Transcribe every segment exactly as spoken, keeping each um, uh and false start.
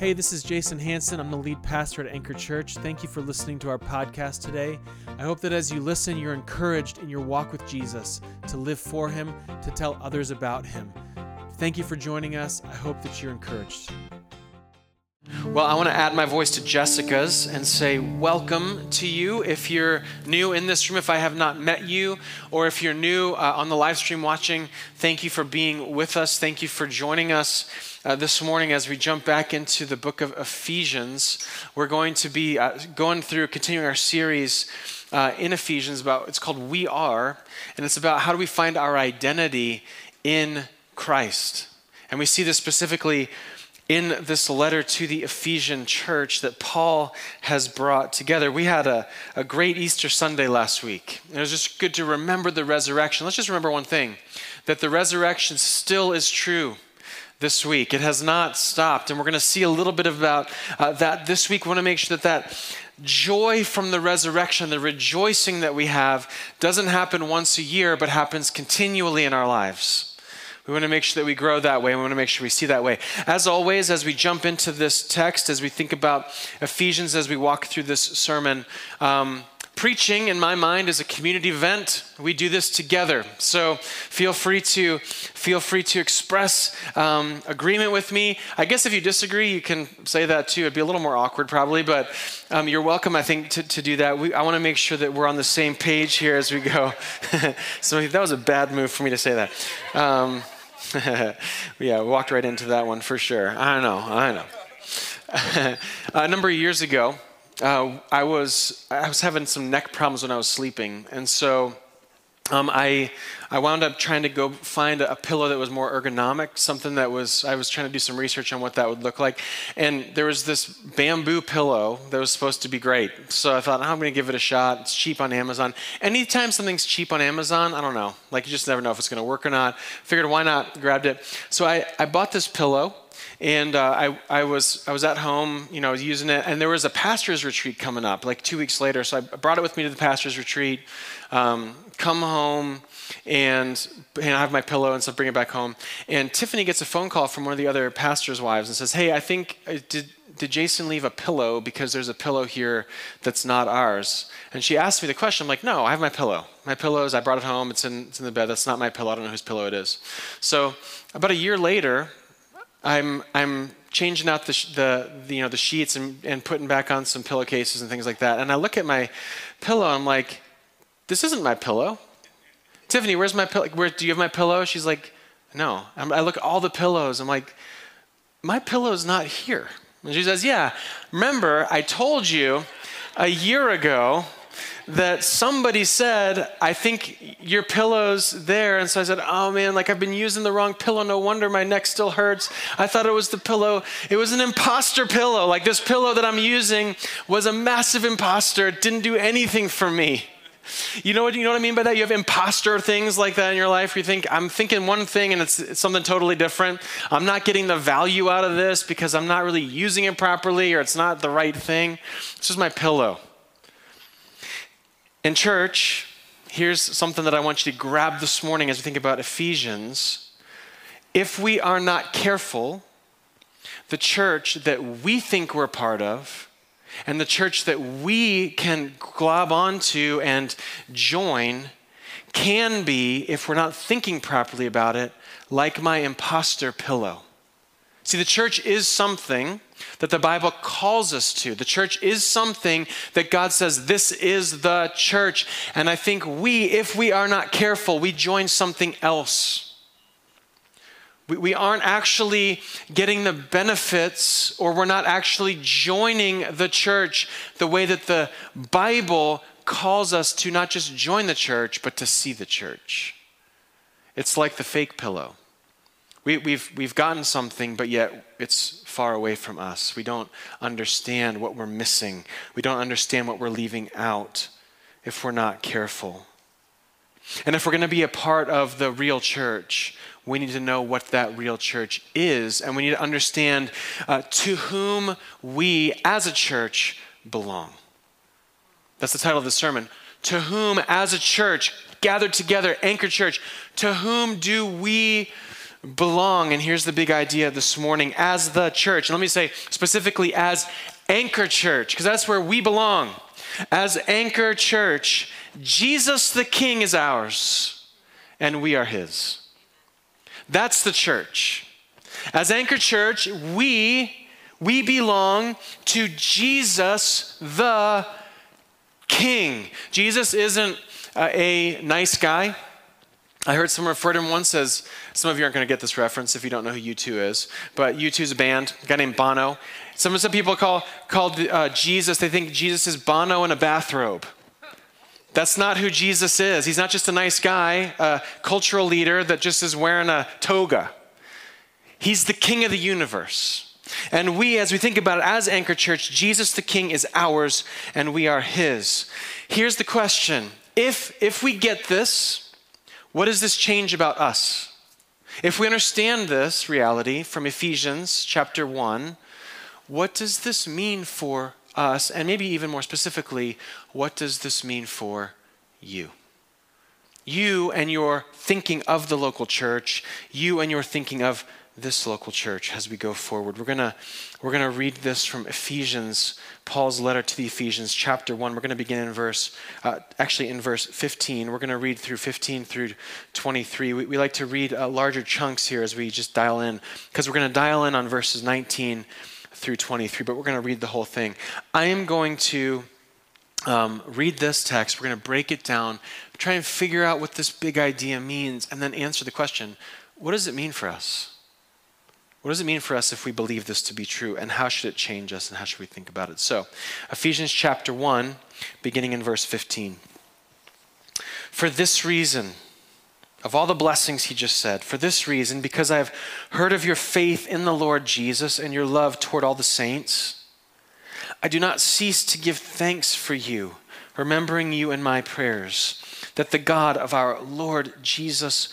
Hey, this is Jason Hansen. I'm the lead pastor at Anchor Church. Thank you for listening to our podcast today. I hope that as you listen, you're encouraged in your walk with Jesus to live for Him, to tell others about Him. Thank you for joining us. I hope that you're encouraged. Well, I want to add my voice to Jessica's and say welcome to you. If you're new in this room, if I have not met you, or if you're new uh, on the live stream watching, thank you for being with us. Thank you for joining us uh, this morning as we jump back into the book of Ephesians. We're going to be uh, going through, continuing our series uh, in Ephesians about, it's called We Are, and it's about how do we find our identity in Christ. And we see this specifically in this letter to the Ephesian church that Paul has brought together. We had a, a great Easter Sunday last week. It was just good to remember the resurrection. Let's just remember one thing, that the resurrection still is true this week. It has not stopped, and we're going to see a little bit about uh, that this week. We want to make sure that that joy from the resurrection, the rejoicing that we have, doesn't happen once a year, but happens continually in our lives. We want to make sure that we grow that way. We want to make sure we see that way. As always, as we jump into this text, as we think about Ephesians, as we walk through this sermon, um, preaching, in my mind, is a community event. We do this together. So feel free to feel free to express um, agreement with me. I guess if you disagree, you can say that too. It'd be a little more awkward probably, but um, you're welcome, I think, to, to do that. We, I want to make sure that we're on the same page here as we go. So that was a bad move for me to say that. Um, yeah, walked right into that one for sure. I know, I know. A number of years ago, uh, I was I was having some neck problems when I was sleeping, and so um, I I wound up trying to go find a, a pillow that was more ergonomic, something that was, I was trying to do some research on what that would look like, and there was this bamboo pillow that was supposed to be great. So I thought, oh, I'm going to give it a shot. It's cheap on Amazon. Anytime something's cheap on Amazon, I don't know. Like, you just never know if it's going to work or not. Figured, why not? Grabbed it. So I, I bought this pillow. And uh, I, I was I was at home, you know, using it, and there was a pastor's retreat coming up like two weeks later. So I brought it with me to the pastor's retreat, um, come home, and, and I have my pillow and stuff, bring it back home. And Tiffany gets a phone call from one of the other pastor's wives and says, hey, I think, did, did Jason leave a pillow? Because there's a pillow here that's not ours. And she asked me the question. I'm like, no, I have my pillow. My pillows, I brought it home. It's in, it's in the bed. That's not my pillow. I don't know whose pillow it is. So about a year later, I'm I'm changing out the, sh- the, the you know the sheets and, and putting back on some pillowcases and things like that. And I look at my pillow. I'm like, this isn't my pillow. Tiffany, where's my pillow? Where do you have my pillow? She's like, no. I'm, I look at all the pillows. I'm like, my pillow's not here. And she says, yeah. Remember, I told you a year ago that somebody said, I think your pillow's there. And so I said, oh man, like I've been using the wrong pillow. No wonder my neck still hurts. I thought it was the pillow. It was an imposter pillow. Like, this pillow that I'm using was a massive imposter. It didn't do anything for me. You know what, you know what I mean by that? You have imposter things like that in your life where you think, I'm thinking one thing and it's, it's something totally different. I'm not getting the value out of this because I'm not really using it properly, or it's not the right thing. It's just my pillow. In church, here's something that I want you to grab this morning as we think about Ephesians. If we are not careful, the church that we think we're part of and the church that we can glob onto and join can be, if we're not thinking properly about it, like my imposter pillow. See, the church is something that the Bible calls us to. The church is something that God says, this is the church. And I think we, if we are not careful, we join something else. We, we aren't actually getting the benefits, or we're not actually joining the church the way that the Bible calls us to not just join the church, but to see the church. It's like the fake pillow. We, we've we've gotten something, but yet it's far away from us. We don't understand what we're missing. We don't understand what we're leaving out if we're not careful. And if we're going to be a part of the real church, we need to know what that real church is, and we need to understand uh, to whom we as a church belong. That's the title of the sermon. To whom as a church, gathered together, Anchor Church, to whom do we belong. And here's the big idea this morning as the church. And let me say specifically as Anchor Church, because that's where we belong. As Anchor Church, Jesus the King is ours and we are his. That's the church. As Anchor Church, we we belong to Jesus the King. Jesus isn't uh, a nice guy. I heard someone refer to him once as, some of you aren't going to get this reference if you don't know who U two is, but U two's a band, a guy named Bono. Some some people call called uh, Jesus, they think Jesus is Bono in a bathrobe. That's not who Jesus is. He's not just a nice guy, a cultural leader that just is wearing a toga. He's the King of the universe. And we, as we think about it, as Anchor Church, Jesus the King is ours and we are his. Here's the question. If, if we get this, what does this change about us? If we understand this reality from Ephesians chapter one, what does this mean for us? And maybe even more specifically, what does this mean for you? You and your thinking of the local church, you and your thinking of this local church as we go forward. We're gonna we're gonna read this from Ephesians, Paul's letter to the Ephesians, chapter one. We're gonna begin in verse, uh, actually in verse fifteen. We're gonna read through fifteen through twenty-three. We, we like to read uh, larger chunks here as we just dial in, because we're gonna dial in on verses nineteen through twenty-three, but we're gonna read the whole thing. I am going to um, read this text. We're gonna break it down, try and figure out what this big idea means, and then answer the question, what does it mean for us? What does it mean for us if we believe this to be true, and how should it change us, and how should we think about it? So, Ephesians chapter one, beginning in verse fifteen. For this reason, of all the blessings he just said, for this reason, because I have heard of your faith in the Lord Jesus and your love toward all the saints, I do not cease to give thanks for you, remembering you in my prayers, that the God of our Lord Jesus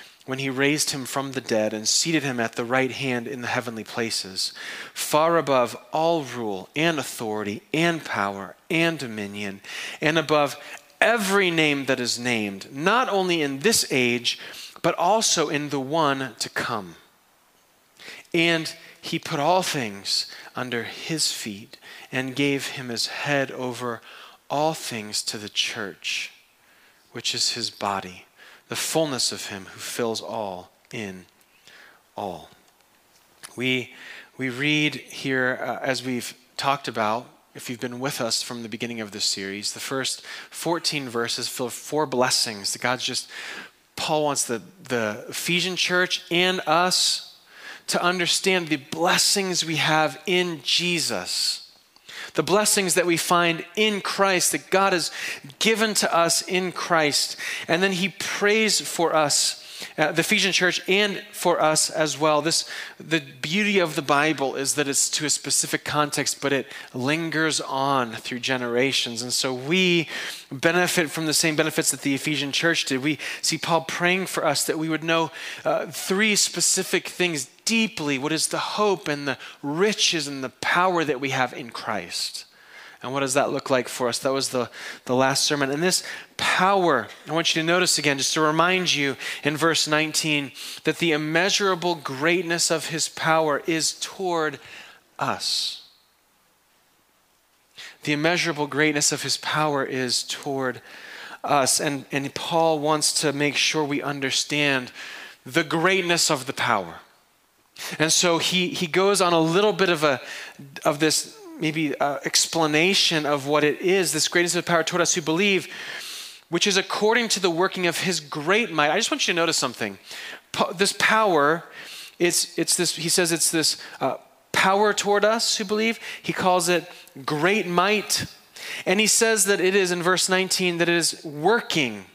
when he raised him from the dead and seated him at the right hand in the heavenly places, far above all rule and authority and power and dominion, and above every name that is named, not only in this age, but also in the one to come. And he put all things under his feet and gave him his head over all things to the church, which is his body, the fullness of him who fills all in all. We we read here, uh, as we've talked about, if you've been with us from the beginning of this series, the first fourteen verses fill four blessings that God's just, Paul wants the, the Ephesian church and us to understand the blessings we have in Jesus. The blessings that we find in Christ, that God has given to us in Christ. And then he prays for us, uh, the Ephesian church, and for us as well. This, the beauty of the Bible is that it's to a specific context, but it lingers on through generations. And so we benefit from the same benefits that the Ephesian church did. We see Paul praying for us that we would know uh, three specific things deeply, what is the hope and the riches and the power that we have in Christ? And what does that look like for us? That was the, the last sermon. And this power, I want you to notice again, just to remind you in verse nineteen, that the immeasurable greatness of his power is toward us. The immeasurable greatness of his power is toward us. And, and Paul wants to make sure we understand the greatness of the power. And so he, he goes on a little bit of a of this maybe uh, explanation of what it is, this greatness of power toward us who believe, which is according to the working of his great might. I just want you to notice something. Pa- this power, it's it's this. He says it's this uh, power toward us who believe. He calls it great might, and he says that it is in verse nineteen that it is working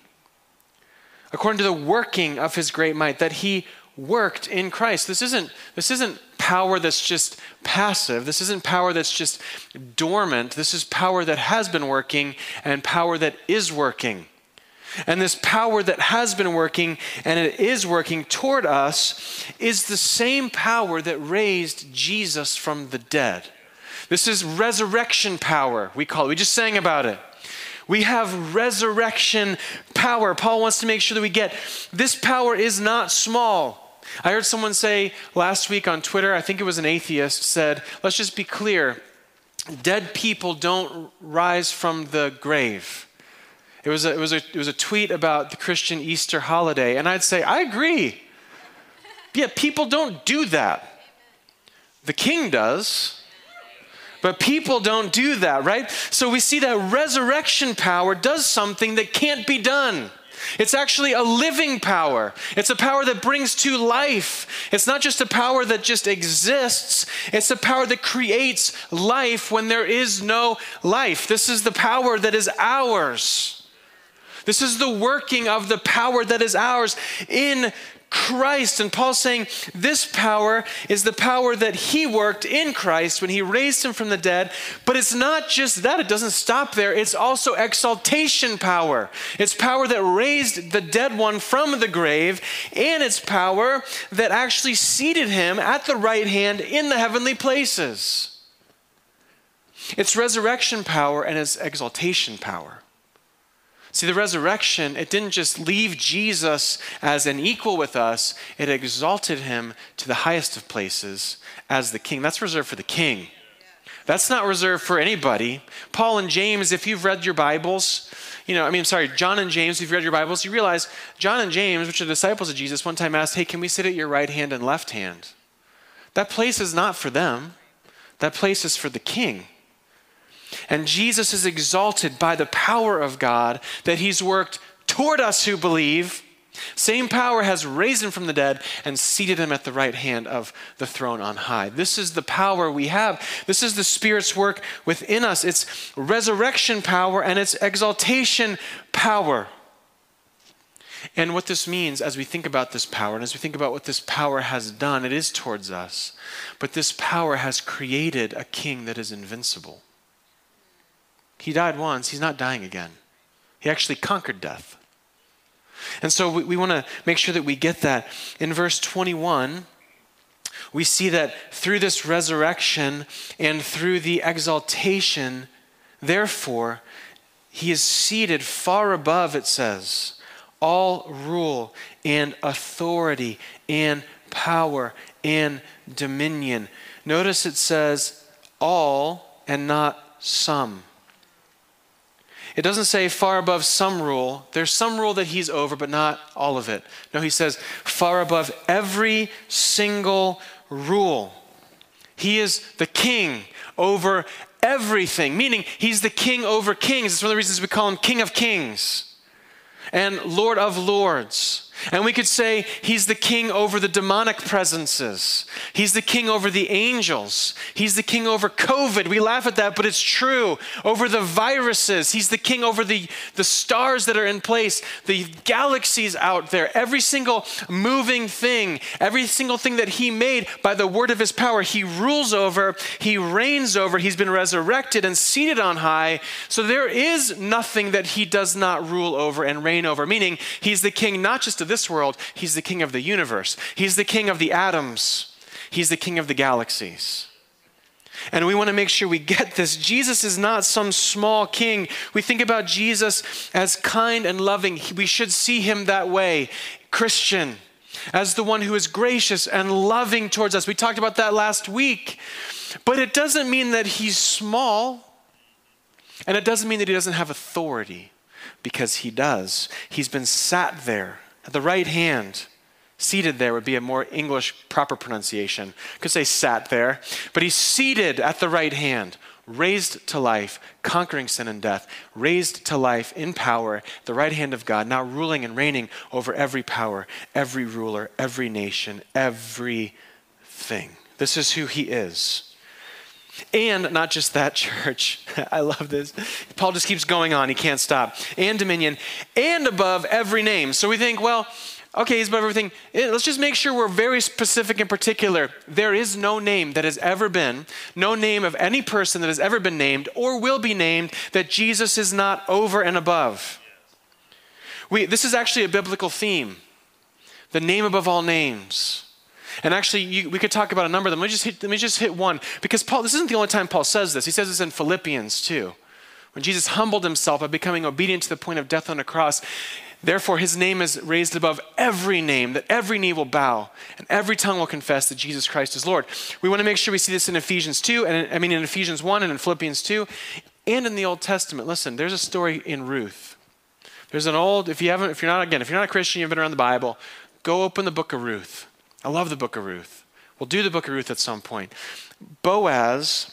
according to the working of his great might, that he worked in Christ. This isn't, this isn't power that's just passive. This isn't power that's just dormant. This is power that has been working and power that is working. And this power that has been working and it is working toward us is the same power that raised Jesus from the dead. This is resurrection power, we call it. We just sang about it. We have resurrection power. Paul wants to make sure that we get this power is not small. I heard someone say last week on Twitter, I think it was an atheist, said, let's just be clear, dead people don't rise from the grave. It was, a, it, was a, it was a tweet about the Christian Easter holiday, and I'd say, I agree. Yeah, people don't do that. The king does, but people don't do that, right? So we see that resurrection power does something that can't be done. It's actually a living power. It's a power that brings to life. It's not just a power that just exists. It's a power that creates life when there is no life. This is the power that is ours. This is the working of the power that is ours in Christ. And Paul's saying this power is the power that he worked in Christ when he raised him from the dead. But it's not just that. It doesn't stop there. It's also exaltation power. It's power that raised the dead one from the grave. And it's power that actually seated him at the right hand in the heavenly places. It's resurrection power and it's exaltation power. See, the resurrection, it didn't just leave Jesus as an equal with us. It exalted him to the highest of places as the king. That's reserved for the king. That's not reserved for anybody. Paul and James, if you've read your Bibles, you know, I mean, sorry, John and James, if you've read your Bibles, you realize John and James, which are disciples of Jesus, one time asked, hey, can we sit at your right hand and left hand? That place is not for them. That place is for the king. And Jesus is exalted by the power of God that he's worked toward us who believe. Same power has raised him from the dead and seated him at the right hand of the throne on high. This is the power we have. This is the Spirit's work within us. It's resurrection power and it's exaltation power. And what this means as we think about this power and as we think about what this power has done, it is towards us. But this power has created a king that is invincible. He died once, he's not dying again. He actually conquered death. And so we, we want to make sure that we get that. In verse twenty-one, we see that through this resurrection and through the exaltation, therefore, he is seated far above, it says, all rule and authority and power and dominion. Notice it says all and not some. It doesn't say far above some rule. There's some rule that he's over, but not all of it. No, he says far above every single rule. He is the king over everything, meaning he's the king over kings. It's one of the reasons we call him King of Kings and Lord of Lords. And we could say he's the king over the demonic presences. He's the king over the angels. He's the king over COVID. We laugh at that, but it's true. Over the viruses. He's the king over the, the stars that are in place, the galaxies out there, every single moving thing, every single thing that he made by the word of his power. He rules over, he reigns over, he's been resurrected and seated on high. So there is nothing that he does not rule over and reign over, meaning he's the king not just of this world, he's the king of the universe. He's the king of the atoms. He's the king of the galaxies. And we want to make sure we get this. Jesus is not some small king. We think about Jesus as kind and loving. We should see him that way. Christian, as the one who is gracious and loving towards us. We talked about that last week. But it doesn't mean that he's small. And it doesn't mean that he doesn't have authority, because he does. He's been sat there at the right hand. Seated there would be a more English proper pronunciation. Could say sat there, but he's seated at the right hand, raised to life, conquering sin and death, raised to life in power, the right hand of God, now ruling and reigning over every power, every ruler, every nation, everything. This is who he is. And not just that, church. I love this. Paul just keeps going on. He can't stop. And dominion and above every name. So we think, well, okay, he's above everything. Let's just make sure we're very specific and particular. There is no name that has ever been, no name of any person that has ever been named or will be named that Jesus is not over and above. We, this is actually a biblical theme, the name above all names. And actually, you, we could talk about a number of them. Let me just hit, let me just hit one. Because Paul, this isn't the only time Paul says this. He says this in Philippians too. When Jesus humbled himself by becoming obedient to the point of death on a cross, therefore his name is raised above every name, that every knee will bow and every tongue will confess that Jesus Christ is Lord. We want to make sure we see this in Ephesians two, and in, I mean in Ephesians one and in Philippians two, and in the Old Testament. Listen, there's a story in Ruth. There's an old, if you haven't, if you're not, again, if you're not a Christian, you've been around the Bible, go open the book of Ruth. I love the book of Ruth. We'll do the book of Ruth at some point. Boaz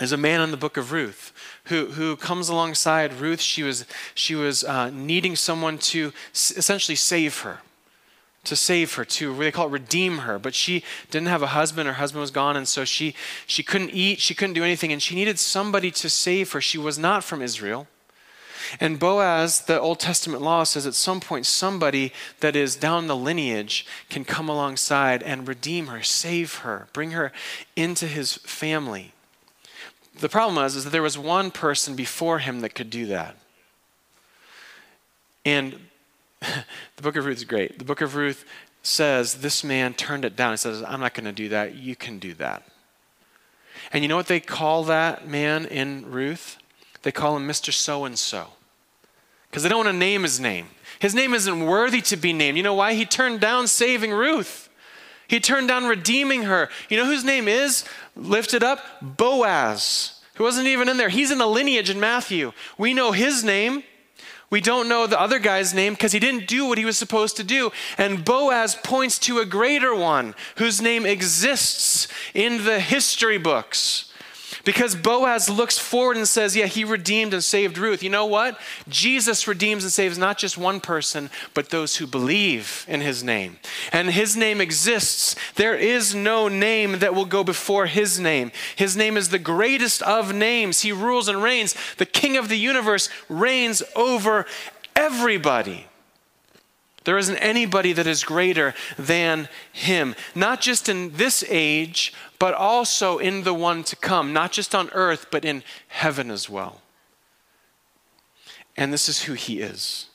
is a man in the book of Ruth who who comes alongside Ruth. She was she was uh, needing someone to s- essentially save her, to save her, to they call it redeem her. But she didn't have a husband. Her husband was gone, and so she she couldn't eat. She couldn't do anything, and she needed somebody to save her. She was not from Israel. And Boaz, the Old Testament law says at some point, somebody that is down the lineage can come alongside and redeem her, save her, bring her into his family. The problem is, is that there was one person before him that could do that. And the book of Ruth is great. The book of Ruth says, this man turned it down. He says, I'm not going to do that. You can do that. And you know what they call that man in Ruth? They call him Mister So-and-so, because they don't want to name his name. His name isn't worthy to be named. You know why? He turned down saving Ruth. He turned down redeeming her. You know whose name is lifted up? Boaz, who wasn't even in there. He's in the lineage in Matthew. We know his name. We don't know the other guy's name because he didn't do what he was supposed to do. And Boaz points to a greater one whose name exists in the history books. Because Boaz looks forward and says, yeah, he redeemed and saved Ruth. You know what? Jesus redeems and saves not just one person, but those who believe in his name. And his name exists. There is no name that will go before his name. His name is the greatest of names. He rules and reigns. The King of the universe reigns over everybody. There isn't anybody that is greater than him, not just in this age, but also in the one to come, not just on earth, but in heaven as well. And this is who he is,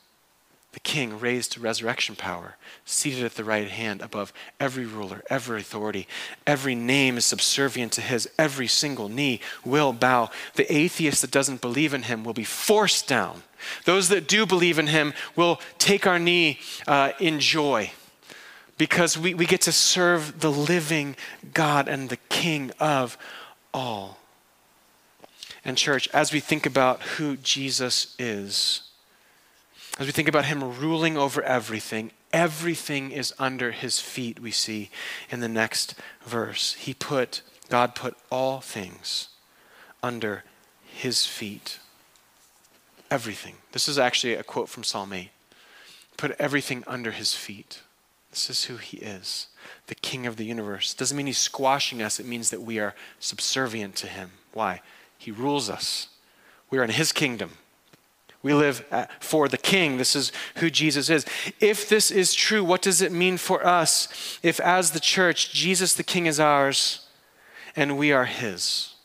the King raised to resurrection power, seated at the right hand above every ruler, every authority. Every name is subservient to his. Every single knee will bow. The atheist that doesn't believe in him will be forced down. Those that do believe in him will take our knee uh, in joy, because we, we get to serve the living God and the King of all. And church, as we think about who Jesus is, as we think about him ruling over everything, everything is under his feet, we see in the next verse. He put, God put all things under his feet. Everything. This is actually a quote from Psalm eight. Put everything under his feet. This is who he is, the King of the universe. Doesn't mean he's squashing us. It means that we are subservient to him. Why? He rules us. We are in his kingdom. We live for the King. This is who Jesus is. If this is true, what does it mean for us if, as the church, Jesus the King is ours and we are his?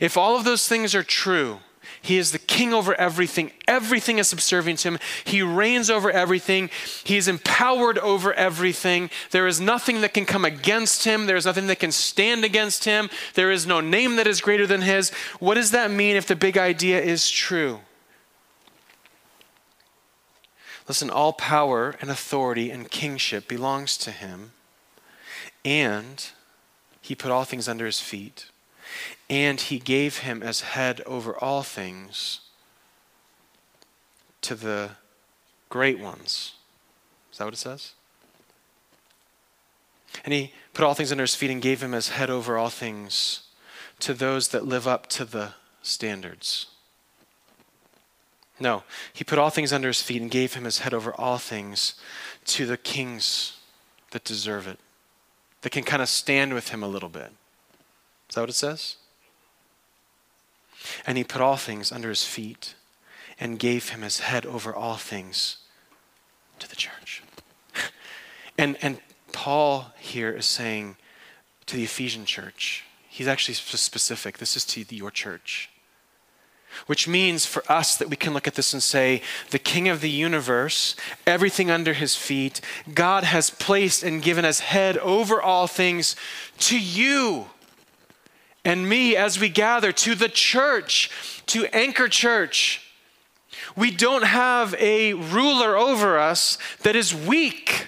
If all of those things are true, he is the King over everything. Everything is subservient to him. He reigns over everything. He is empowered over everything. There is nothing that can come against him. There is nothing that can stand against him. There is no name that is greater than his. What does that mean if the big idea is true? Listen, all power and authority and kingship belongs to him. And he put all things under his feet. And he gave him as head over all things to the great ones. Is that what it says? And he put all things under his feet and gave him as head over all things to those that live up to the standards. No, he put all things under his feet and gave him as head over all things to the kings that deserve it, that can kind of stand with him a little bit. Is that what it says? And he put all things under his feet and gave him his head over all things to the church. and and Paul here is saying to the Ephesian church, he's actually specific, this is to your church. Which means for us that we can look at this and say, the King of the universe, everything under his feet, God has placed and given as head over all things to you and me as we gather, to the church, to Anchor Church. We don't have a ruler over us that is weak.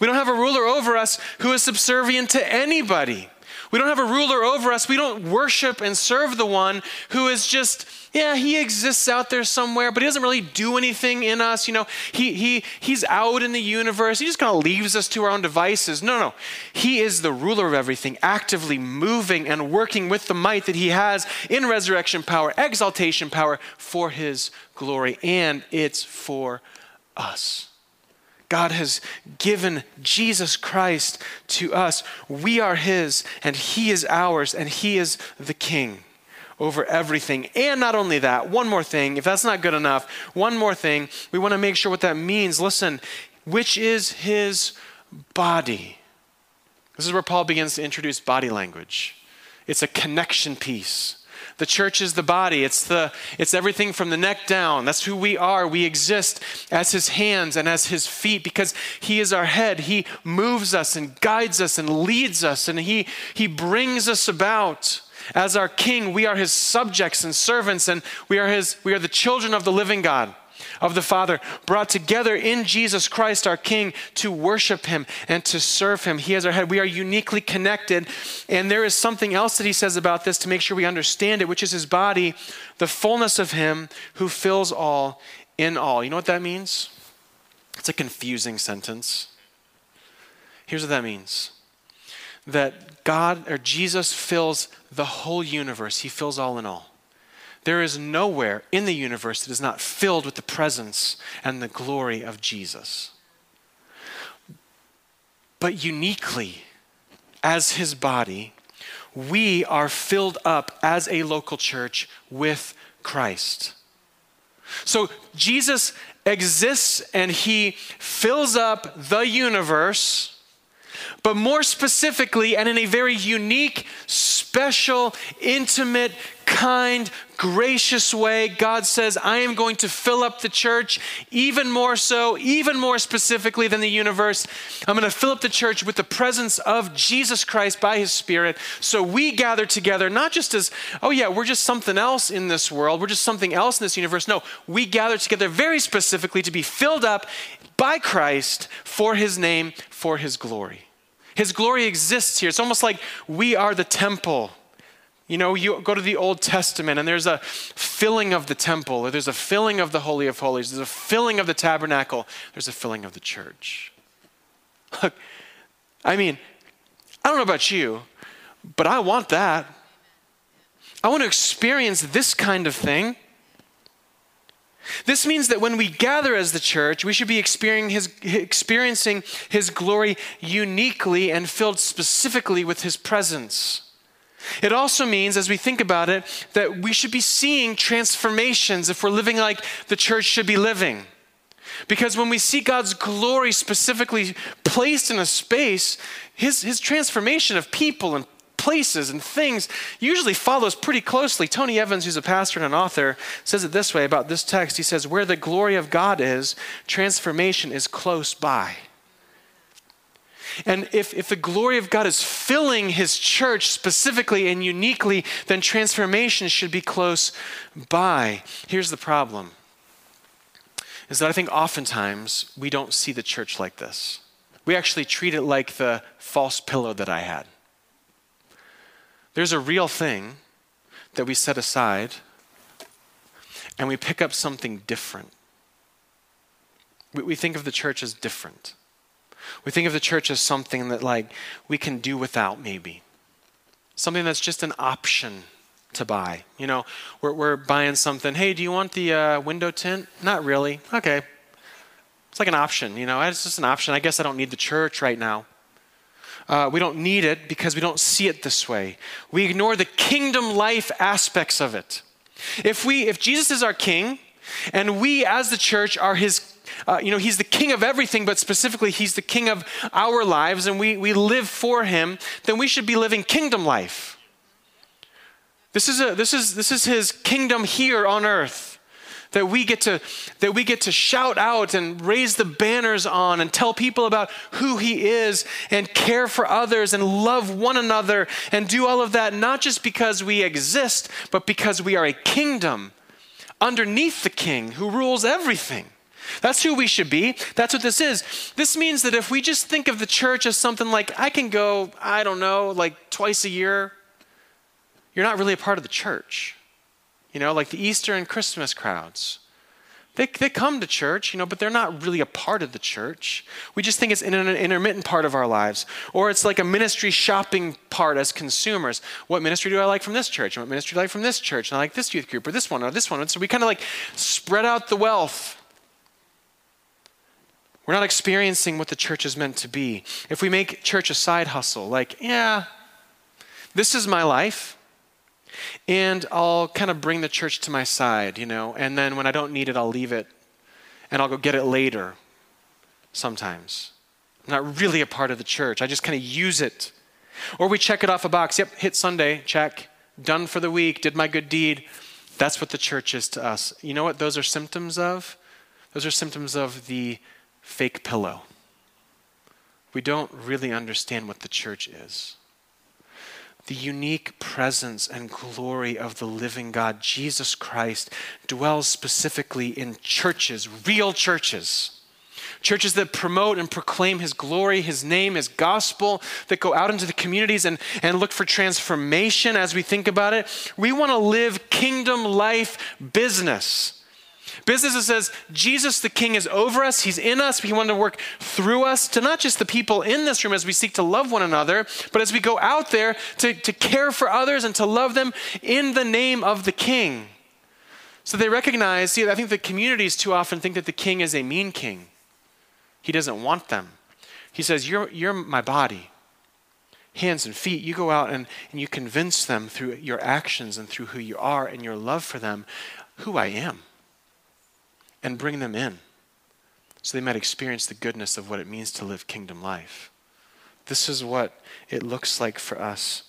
We don't have a ruler over us who is subservient to anybody. We don't have a ruler over us. We don't worship and serve the one who is just, yeah, he exists out there somewhere, but he doesn't really do anything in us. You know, he he he's out in the universe. He just kind of leaves us to our own devices. No, no. He is the ruler of everything, actively moving and working with the might that he has in resurrection power, exaltation power for his glory. And it's for us. God has given Jesus Christ to us. We are his and he is ours and he is the king over everything. And not only that, one more thing, if that's not good enough, one more thing, we want to make sure what that means. Listen, which is his body. This is where Paul begins to introduce body language. It's a connection piece. The church is the body. It's the it's everything from the neck down. That's who we are. We exist as his hands and as his feet because he is our head. He moves us and guides us and leads us and he he brings us about. As our king, we are his subjects and servants and we are his we are the children of the living God, of the Father, brought together in Jesus Christ, our King, to worship him and to serve him. He is our head. We are uniquely connected. And there is something else that he says about this to make sure we understand it, which is his body, the fullness of him who fills all in all. You know what that means? It's a confusing sentence. Here's what that means. That God or Jesus fills the whole universe. He fills all in all. There is nowhere in the universe that is not filled with the presence and the glory of Jesus. But uniquely, as his body, we are filled up as a local church with Christ. So Jesus exists and he fills up the universe. But more specifically, and in a very unique, special, intimate, kind, gracious way, God says, I am going to fill up the church even more so, even more specifically than the universe. I'm going to fill up the church with the presence of Jesus Christ by his Spirit. So we gather together, not just as, oh yeah, we're just something else in this world. We're just something else in this universe. No, we gather together very specifically to be filled up by Christ for his name, for his glory. His glory exists here. It's almost like we are the temple. You know, you go to the Old Testament and there's a filling of the temple, or there's a filling of the Holy of Holies, there's a filling of the tabernacle, there's a filling of the church. Look, I mean, I don't know about you, but I want that. I want to experience this kind of thing. This means that when we gather as the church, we should be experiencing his glory uniquely and filled specifically with his presence. It also means, as we think about it, that we should be seeing transformations if we're living like the church should be living. Because when we see God's glory specifically placed in a space, his, his transformation of people and places and things usually follows pretty closely. Tony Evans, who's a pastor and an author, says it this way about this text. He says, where the glory of God is, transformation is close by. And if, if the glory of God is filling his church specifically and uniquely, then transformation should be close by. Here's the problem, is that I think oftentimes we don't see the church like this. We actually treat it like the false pillow that I had. There's a real thing that we set aside and we pick up something different. We, we think of the church as different. We think of the church as something that like we can do without maybe. Something that's just an option to buy. You know, we're, we're buying something. Hey, do you want the uh, window tint? Not really. Okay. It's like an option, you know. It's just an option. I guess I don't need the church right now. Uh, we don't need it because we don't see it this way. We ignore the kingdom life aspects of it. If we, if Jesus is our king and we as the church are his Uh, you know, he's the king of everything, but specifically he's the king of our lives, and we, we live for him, then we should be living kingdom life. This is a this is this is his kingdom here on earth that we get to that we get to shout out and raise the banners on and tell people about who he is and care for others and love one another and do all of that, not just because we exist, but because we are a kingdom underneath the king who rules everything. That's who we should be. That's what this is. This means that if we just think of the church as something like, I can go, I don't know, like twice a year, you're not really a part of the church. You know, like the Easter and Christmas crowds. They they come to church, you know, but they're not really a part of the church. We just think it's an intermittent part of our lives. Or it's like a ministry shopping part as consumers. What ministry do I like from this church? And what ministry do I like from this church? And I like this youth group or this one or this one. And so we kind of like spread out the wealth. We're not experiencing what the church is meant to be. If we make church a side hustle, like, yeah, this is my life, and I'll kind of bring the church to my side, you know, and then when I don't need it, I'll leave it, and I'll go get it later sometimes. I'm not really a part of the church. I just kind of use it. Or we check it off a box. Yep, hit Sunday, check. Done for the week, did my good deed. That's what the church is to us. You know what those are symptoms of? Those are symptoms of the fake pillow. We don't really understand what the church is. The unique presence and glory of the living God, Jesus Christ, dwells specifically in churches, real churches. Churches that promote and proclaim his glory, his name, his gospel, that go out into the communities and, and look for transformation as we think about it. We want to live kingdom life business. Business that says, Jesus the King is over us, he's in us, we want to work through us to not just the people in this room as we seek to love one another, but as we go out there to, to care for others and to love them in the name of the King. So they recognize, see, I think the communities too often think that the King is a mean king. He doesn't want them. He says, you're, you're my body, hands and feet. You go out and, and you convince them through your actions and through who you are and your love for them, who I am. And bring them in so they might experience the goodness of what it means to live kingdom life. This is what it looks like for us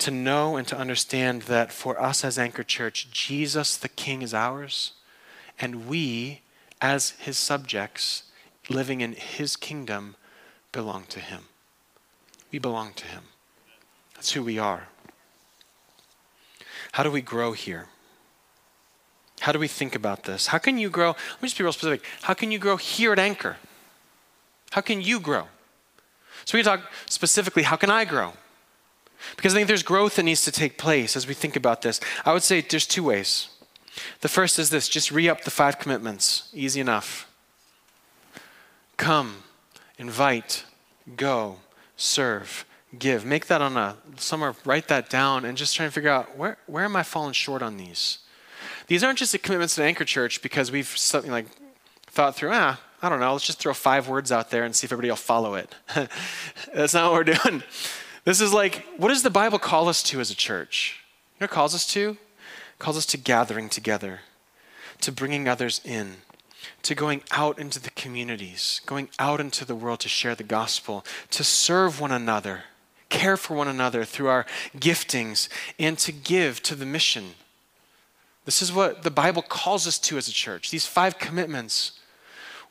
to know and to understand that for us as Anchor Church, Jesus the King is ours, and we, as his subjects, living in his kingdom, belong to him. We belong to him. That's who we are. How do we grow here? How do we think about this? How can you grow? Let me just be real specific. How can you grow here at Anchor? How can you grow? So we can talk specifically, how can I grow? Because I think there's growth that needs to take place as we think about this. I would say there's two ways. The first is this, just re-up the five commitments. Easy enough. Come, invite, go, serve, give. Make that on a, somewhere, write that down and just try and figure out, where, where am I falling short on these? These aren't just the commitments to Anchor Church because we've something like thought through, ah, I don't know, let's just throw five words out there and see if everybody will follow it. That's not what we're doing. This is like, what does the Bible call us to as a church? You know what it calls us to? It calls us to gathering together, to bringing others in, to going out into the communities, going out into the world to share the gospel, to serve one another, care for one another through our giftings, and to give to the mission. This is what the Bible calls us to as a church, these five commitments.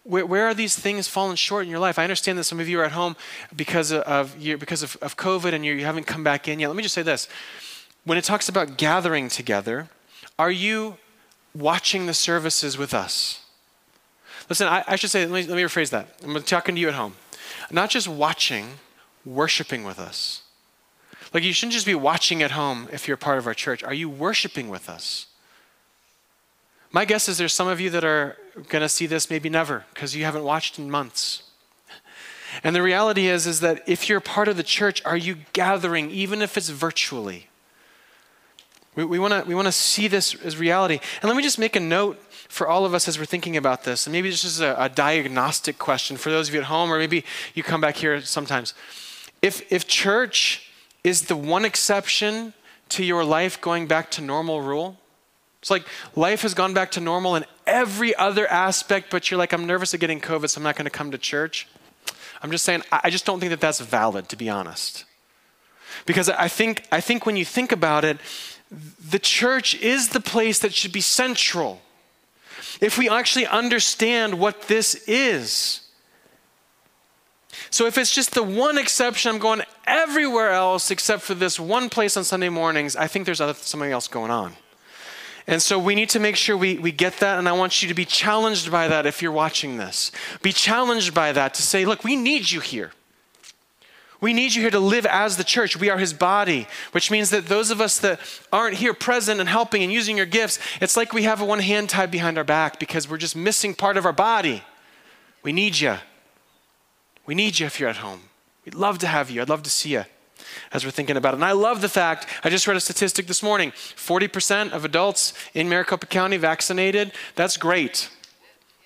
Where, where are these things falling short in your life? I understand that some of you are at home because of because of, of COVID and you haven't come back in yet. Let me just say this. When it talks about gathering together, are you watching the services with us? Listen, I, I should say, let me, let me rephrase that. I'm talking to you at home. Not just watching, worshiping with us. Like you shouldn't just be watching at home if you're part of our church. Are you worshiping with us? My guess is there's some of you that are going to see this maybe never because you haven't watched in months. And the reality is, is that if you're part of the church, are you gathering, even if it's virtually? We, we want to we want to see this as reality. And let me just make a note for all of us as we're thinking about this. And maybe this is a, a diagnostic question for those of you at home, or maybe you come back here sometimes. If if church is the one exception to your life going back to normal rule, It's like life has gone back to normal in every other aspect, but you're like, I'm nervous of getting COVID, so I'm not going to come to church. I'm just saying, I just don't think that that's valid, to be honest. Because I think, I think when you think about it, the church is the place that should be central. If we actually understand what this is. So if it's just the one exception, I'm going everywhere else except for this one place on Sunday mornings, I think there's other, something else going on. And so we need to make sure we, we get that, and I want you to be challenged by that if you're watching this. Be challenged by that to say, look, we need you here. We need you here to live as the church. We are his body, which means that those of us that aren't here present and helping and using your gifts, it's like we have one hand tied behind our back because we're just missing part of our body. We need you. We need you if you're at home. We'd love to have you. I'd love to see you as we're thinking about it. And I love the fact, I just read a statistic this morning, forty percent of adults in Maricopa County vaccinated. That's great.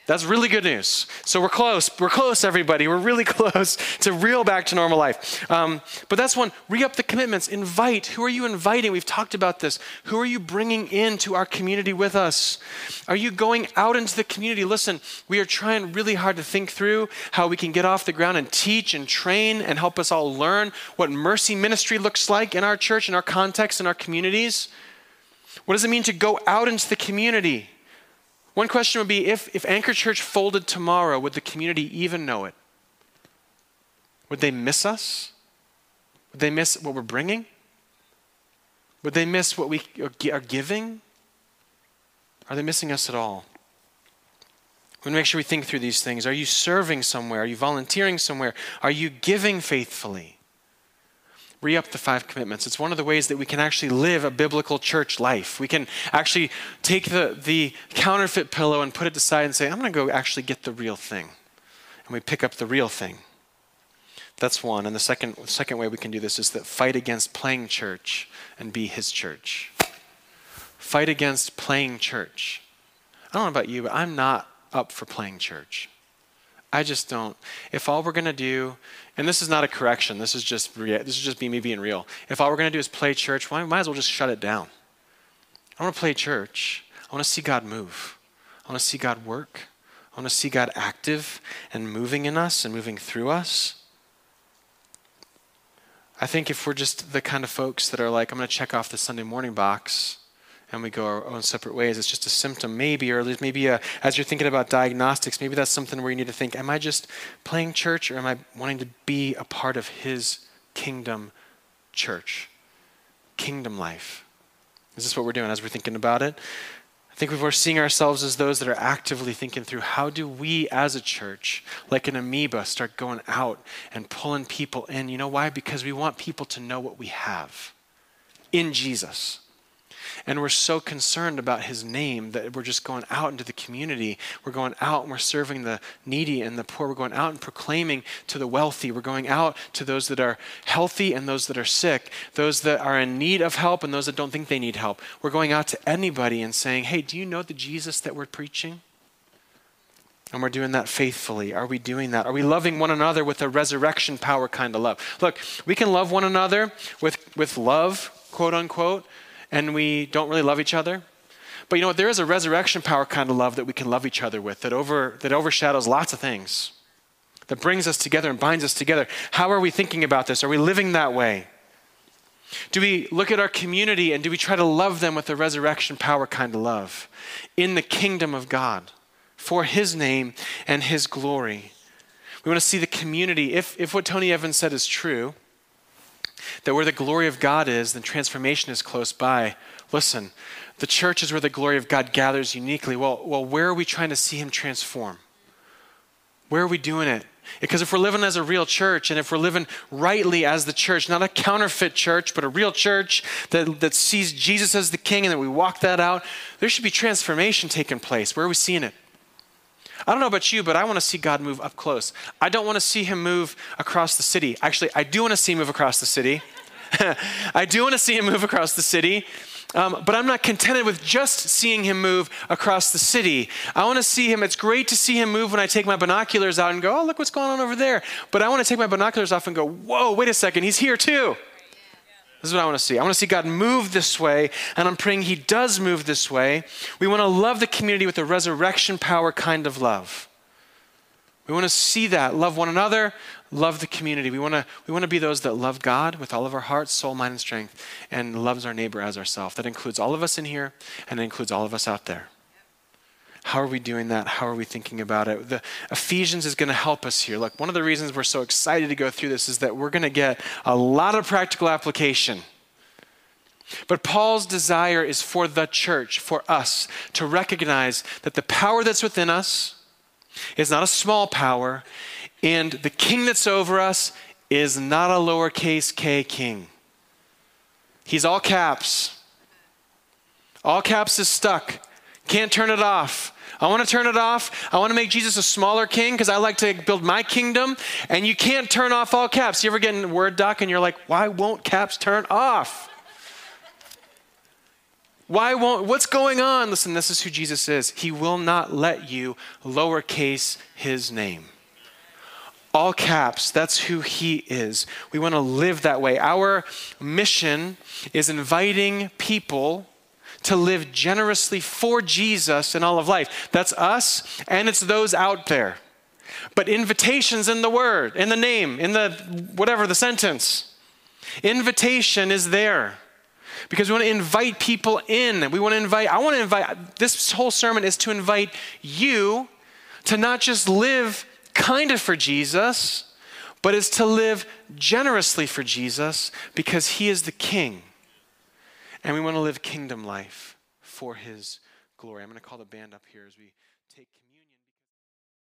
That's really good news. So we're close. We're close, everybody. We're really close to real back to normal life. Um, but that's one, re-up the commitments. Invite. Who are you inviting? We've talked about this. Who are you bringing into our community with us? Are you going out into the community? Listen, we are trying really hard to think through how we can get off the ground and teach and train and help us all learn what mercy ministry looks like in our church, in our context, in our communities. What does it mean to go out into the community? One question would be, if, if Anchor Church folded tomorrow, would the community even know it? Would they miss us? Would they miss what we're bringing? Would they miss what we are giving? Are they missing us at all? We want to make sure we think through these things. Are you serving somewhere? Are you volunteering somewhere? Are you giving faithfully? Re-up the five commitments. It's one of the ways that we can actually live a biblical church life. We can actually take the, the counterfeit pillow and put it aside and say, I'm going to go actually get the real thing. And we pick up the real thing. That's one. And the second, second way we can do this is that fight against playing church and be his church. Fight against playing church. I don't know about you, but I'm not up for playing church. I just don't. If all we're going to do, and this is not a correction, this is just this is just me being real. If all we're going to do is play church, well, I might as well just shut it down. I want to play church. I want to see God move. I want to see God work. I want to see God active and moving in us and moving through us. I think if we're just the kind of folks that are like, I'm going to check off the Sunday morning box, and we go our own separate ways. It's just a symptom maybe, or at least maybe a, as you're thinking about diagnostics, maybe that's something where you need to think, am I just playing church or am I wanting to be a part of his kingdom church, kingdom life? Is this what we're doing as we're thinking about it? I think we're seeing ourselves as those that are actively thinking through how do we as a church, like an amoeba, start going out and pulling people in. You know why? Because we want people to know what we have in Jesus. And we're so concerned about his name that we're just going out into the community. We're going out and we're serving the needy and the poor. We're going out and proclaiming to the wealthy. We're going out to those that are healthy and those that are sick, those that are in need of help and those that don't think they need help. We're going out to anybody and saying, hey, do you know the Jesus that we're preaching? And we're doing that faithfully. Are we doing that? Are we loving one another with a resurrection power kind of love? Look, we can love one another with, with love, quote unquote, and we don't really love each other. But you know what? There is a resurrection power kind of love that we can love each other with that over that overshadows lots of things, that brings us together and binds us together. How are we thinking about this? Are we living that way? Do we look at our community and do we try to love them with a resurrection power kind of love in the kingdom of God for his name and his glory? We want to see the community. If, if what Tony Evans said is true, that where the glory of God is, then transformation is close by. Listen, the church is where the glory of God gathers uniquely. Well, well, where are we trying to see him transform? Where are we doing it? Because if we're living as a real church, and if we're living rightly as the church, not a counterfeit church, but a real church that, that sees Jesus as the king and that we walk that out, there should be transformation taking place. Where are we seeing it? I don't know about you, but I want to see God move up close. I don't want to see him move across the city. Actually, I do want to see him move across the city. I do want to see him move across the city, um, but I'm not contented with just seeing him move across the city. I want to see him. It's great to see him move when I take my binoculars out and go, oh, look what's going on over there. But I want to take my binoculars off and go, whoa, wait a second, he's here too. This is what I want to see. I want to see God move this way, and I'm praying he does move this way. We want to love the community with a resurrection power kind of love. We want to see that. Love one another, love the community. We want to we want to be those that love God with all of our heart, soul, mind, and strength, and loves our neighbor as ourselves. That includes all of us in here, and it includes all of us out there. How are we doing that? How are we thinking about it? The Ephesians is going to help us here. Look, one of the reasons we're so excited to go through this is that we're going to get a lot of practical application. But Paul's desire is for the church, for us, to recognize that the power that's within us is not a small power, and the king that's over us is not a lowercase k king. He's all caps. All caps is stuck. Can't turn it off. I want to turn it off. I want to make Jesus a smaller king because I like to build my kingdom. And you can't turn off all caps. You ever get in a Word doc and you're like, why won't caps turn off? Why won't, what's going on? Listen, this is who Jesus is. He will not let you lowercase his name. All caps, that's who he is. We want to live that way. Our mission is inviting people to live generously for Jesus in all of life. That's us, and it's those out there. But invitation's in the word, in the name, in the whatever, the sentence. Invitation is there because we want to invite people in. We want to invite, I want to invite, this whole sermon is to invite you to not just live kind of for Jesus, but is to live generously for Jesus because he is the king. And we want to live kingdom life for his glory. I'm going to call the band up here as we take communion.